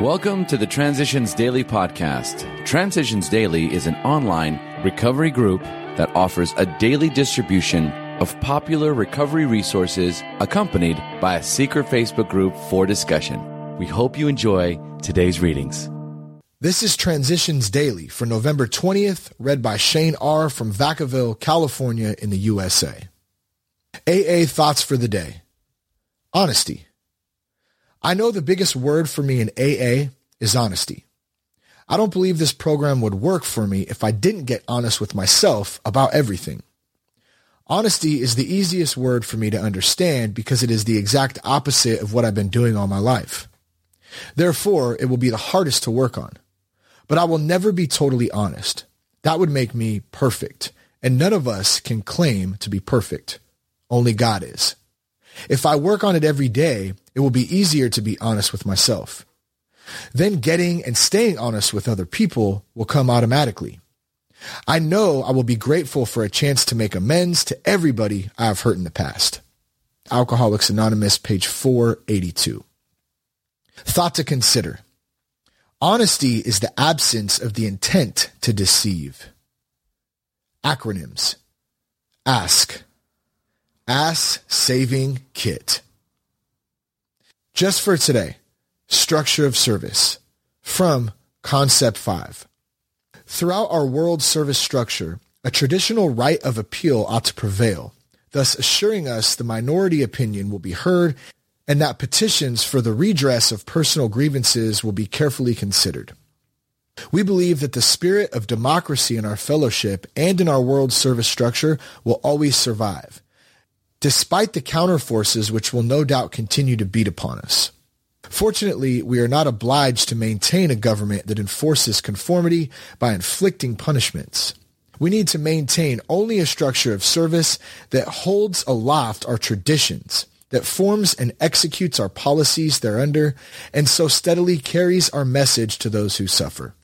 Welcome to the Transitions Daily podcast. Transitions Daily is an online recovery group that offers a daily distribution of popular recovery resources accompanied by a secret Facebook group for discussion. We hope you enjoy today's readings. This is Transitions Daily for November 20th, read by Shane R. from Vacaville, California in the USA. AA thoughts for the day. Honesty. I know the biggest word for me in AA is honesty. I don't believe this program would work for me if I didn't get honest with myself about everything. Honesty is the easiest word for me to understand because it is the exact opposite of what I've been doing all my life. Therefore, it will be the hardest to work on. But I will never be totally honest. That would make me perfect, and none of us can claim to be perfect. Only God is. If I work on it every day, it will be easier to be honest with myself. Then getting and staying honest with other people will come automatically. I know I will be grateful for a chance to make amends to everybody I have hurt in the past. Alcoholics Anonymous, page 482. Thought to consider. Honesty is the absence of the intent to deceive. Acronyms. ASK. Ass Saving Kit. Just for today, structure of service from Concept 5. Throughout our world service structure, a traditional right of appeal ought to prevail, thus assuring us the minority opinion will be heard and that petitions for the redress of personal grievances will be carefully considered. We believe that the spirit of democracy in our fellowship and in our world service structure will always survive, despite the counterforces which will no doubt continue to beat upon us. Fortunately, we are not obliged to maintain a government that enforces conformity by inflicting punishments. We need to maintain only a structure of service that holds aloft our traditions, that forms and executes our policies thereunder, and so steadily carries our message to those who suffer.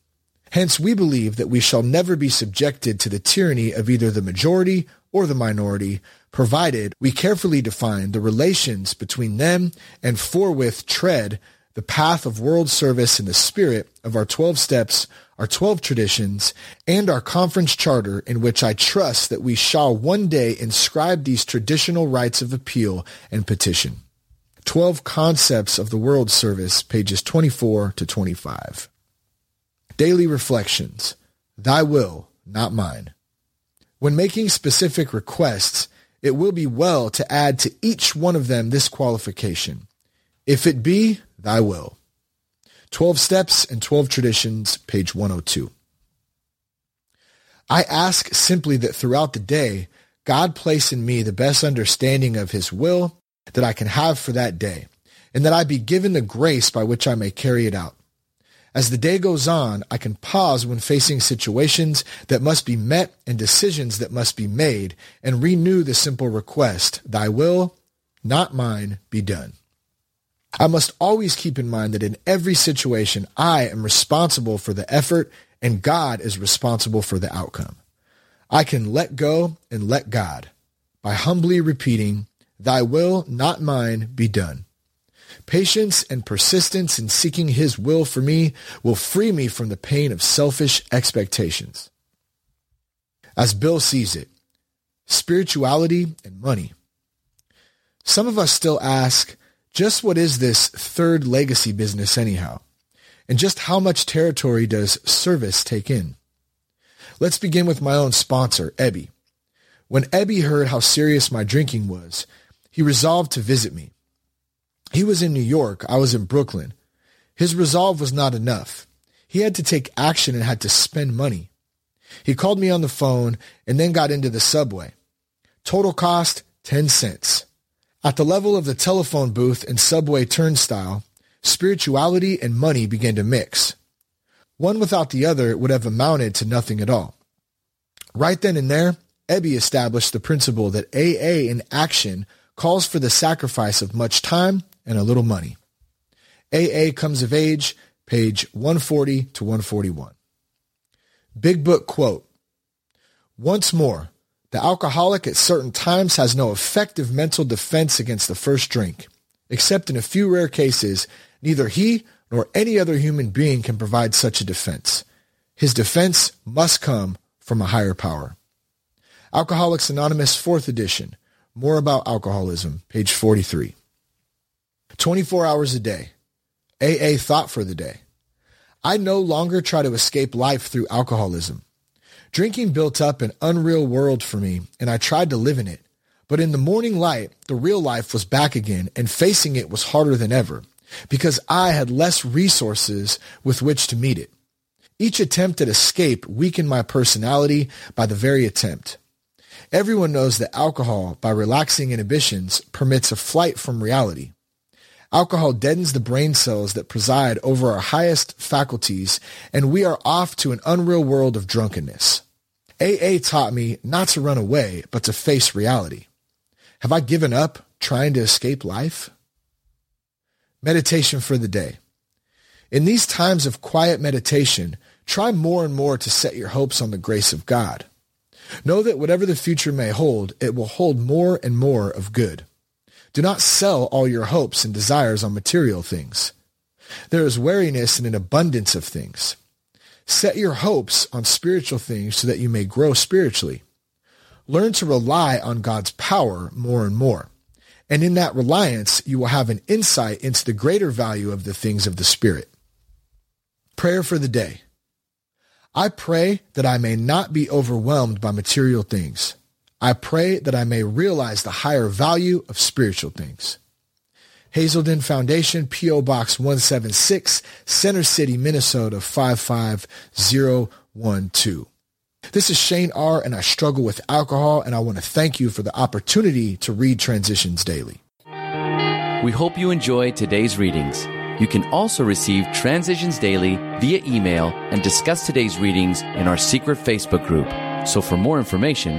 Hence, we believe that we shall never be subjected to the tyranny of either the majority or the minority, provided we carefully define the relations between them and forthwith tread the path of world service in the spirit of our 12 steps, our 12 traditions, and our conference charter, in which I trust that we shall one day inscribe these traditional rights of appeal and petition. 12 Concepts of the World Service, pages 24 to 25. Daily Reflections. Thy will, not mine. When making specific requests, it will be well to add to each one of them this qualification: if it be thy will. 12 Steps and 12 Traditions, page 102. I ask simply that throughout the day, God place in me the best understanding of his will that I can have for that day, and that I be given the grace by which I may carry it out. As the day goes on, I can pause when facing situations that must be met and decisions that must be made, and renew the simple request, thy will, not mine, be done. I must always keep in mind that in every situation, I am responsible for the effort and God is responsible for the outcome. I can let go and let God by humbly repeating, thy will, not mine, be done. Patience and persistence in seeking his will for me will free me from the pain of selfish expectations. As Bill sees it, spirituality and money. Some of us still ask, just what is this third legacy business anyhow? And just how much territory does service take in? Let's begin with my own sponsor, Ebby. When Ebby heard how serious my drinking was, he resolved to visit me. He was in New York. I was in Brooklyn. His resolve was not enough. He had to take action and had to spend money. He called me on the phone and then got into the subway. Total cost, 10 cents. At the level of the telephone booth and subway turnstile, spirituality and money began to mix. One without the other would have amounted to nothing at all. Right then and there, Ebby established the principle that AA in action calls for the sacrifice of much time and a little money. AA Comes of Age, page 140 to 141. Big Book quote. Once more, the alcoholic at certain times has no effective mental defense against the first drink. Except in a few rare cases, neither he nor any other human being can provide such a defense. His defense must come from a higher power. Alcoholics Anonymous, 4th edition. More about alcoholism, page 43. 24 hours a day. AA thought for the day. I no longer try to escape life through alcoholism. Drinking built up an unreal world for me, and I tried to live in it. But in the morning light, the real life was back again, and facing it was harder than ever, because I had less resources with which to meet it. Each attempt at escape weakened my personality by the very attempt. Everyone knows that alcohol, by relaxing inhibitions, permits a flight from reality. Alcohol deadens the brain cells that preside over our highest faculties, and we are off to an unreal world of drunkenness. AA taught me not to run away, but to face reality. Have I given up trying to escape life? Meditation for the day. In these times of quiet meditation, try more and more to set your hopes on the grace of God. Know that whatever the future may hold, it will hold more and more of good. Do not sell all your hopes and desires on material things. There is wariness in an abundance of things. Set your hopes on spiritual things so that you may grow spiritually. Learn to rely on God's power more and more. And in that reliance, you will have an insight into the greater value of the things of the Spirit. Prayer for the day. I pray that I may not be overwhelmed by material things. I pray that I may realize the higher value of spiritual things. Hazelden Foundation, P.O. Box 176, Center City, Minnesota, 55012. This is Shane R., and I struggle with alcohol, and I want to thank you for the opportunity to read Transitions Daily. We hope you enjoy today's readings. You can also receive Transitions Daily via email and discuss today's readings in our secret Facebook group. So for more information,